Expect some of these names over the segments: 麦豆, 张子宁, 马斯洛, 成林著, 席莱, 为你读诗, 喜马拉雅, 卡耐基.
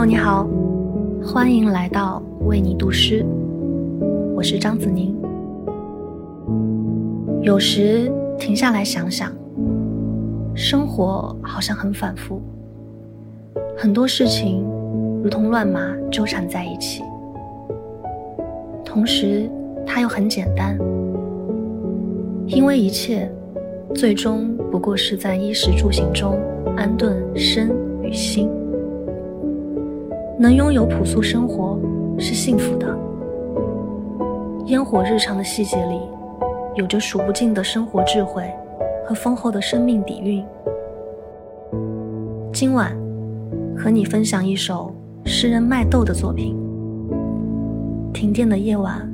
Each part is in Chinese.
友你好，欢迎来到为你读诗，我是张子宁。有时停下来想想，生活好像很反复，很多事情如同乱麻纠缠在一起，同时它又很简单，因为一切最终不过是在衣食住行中安顿身与心。能拥有朴素生活是幸福的，烟火日常的细节里有着数不尽的生活智慧和丰厚的生命底蕴。今晚和你分享一首诗人麦豆的作品。停电的夜晚，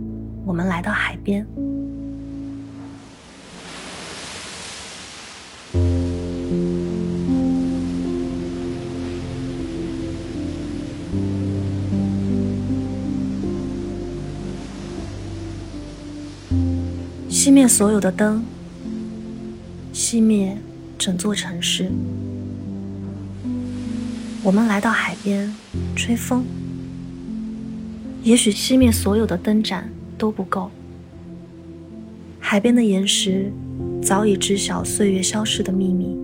我们来到海边，熄灭所有的灯，熄灭整座城市。我们来到海边吹风，也许熄灭所有的灯盏都不够。海边的岩石早已知晓岁月消逝的秘密。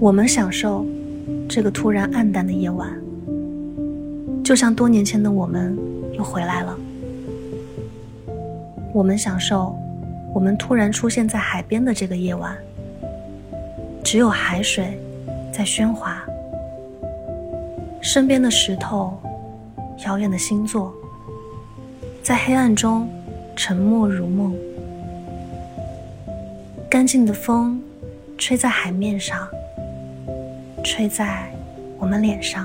我们享受这个突然暗淡的夜晚，就像多年前的我们又回来了。我们享受我们突然出现在海边的这个夜晚，只有海水在喧哗，身边的石头，遥远的星座，在黑暗中沉默如梦。干净的风吹在海面上，吹在我们脸上，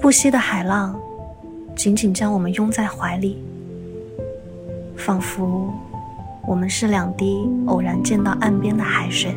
不息的海浪紧紧将我们拥在怀里，仿佛我们是两滴偶然溅到岸边的海水。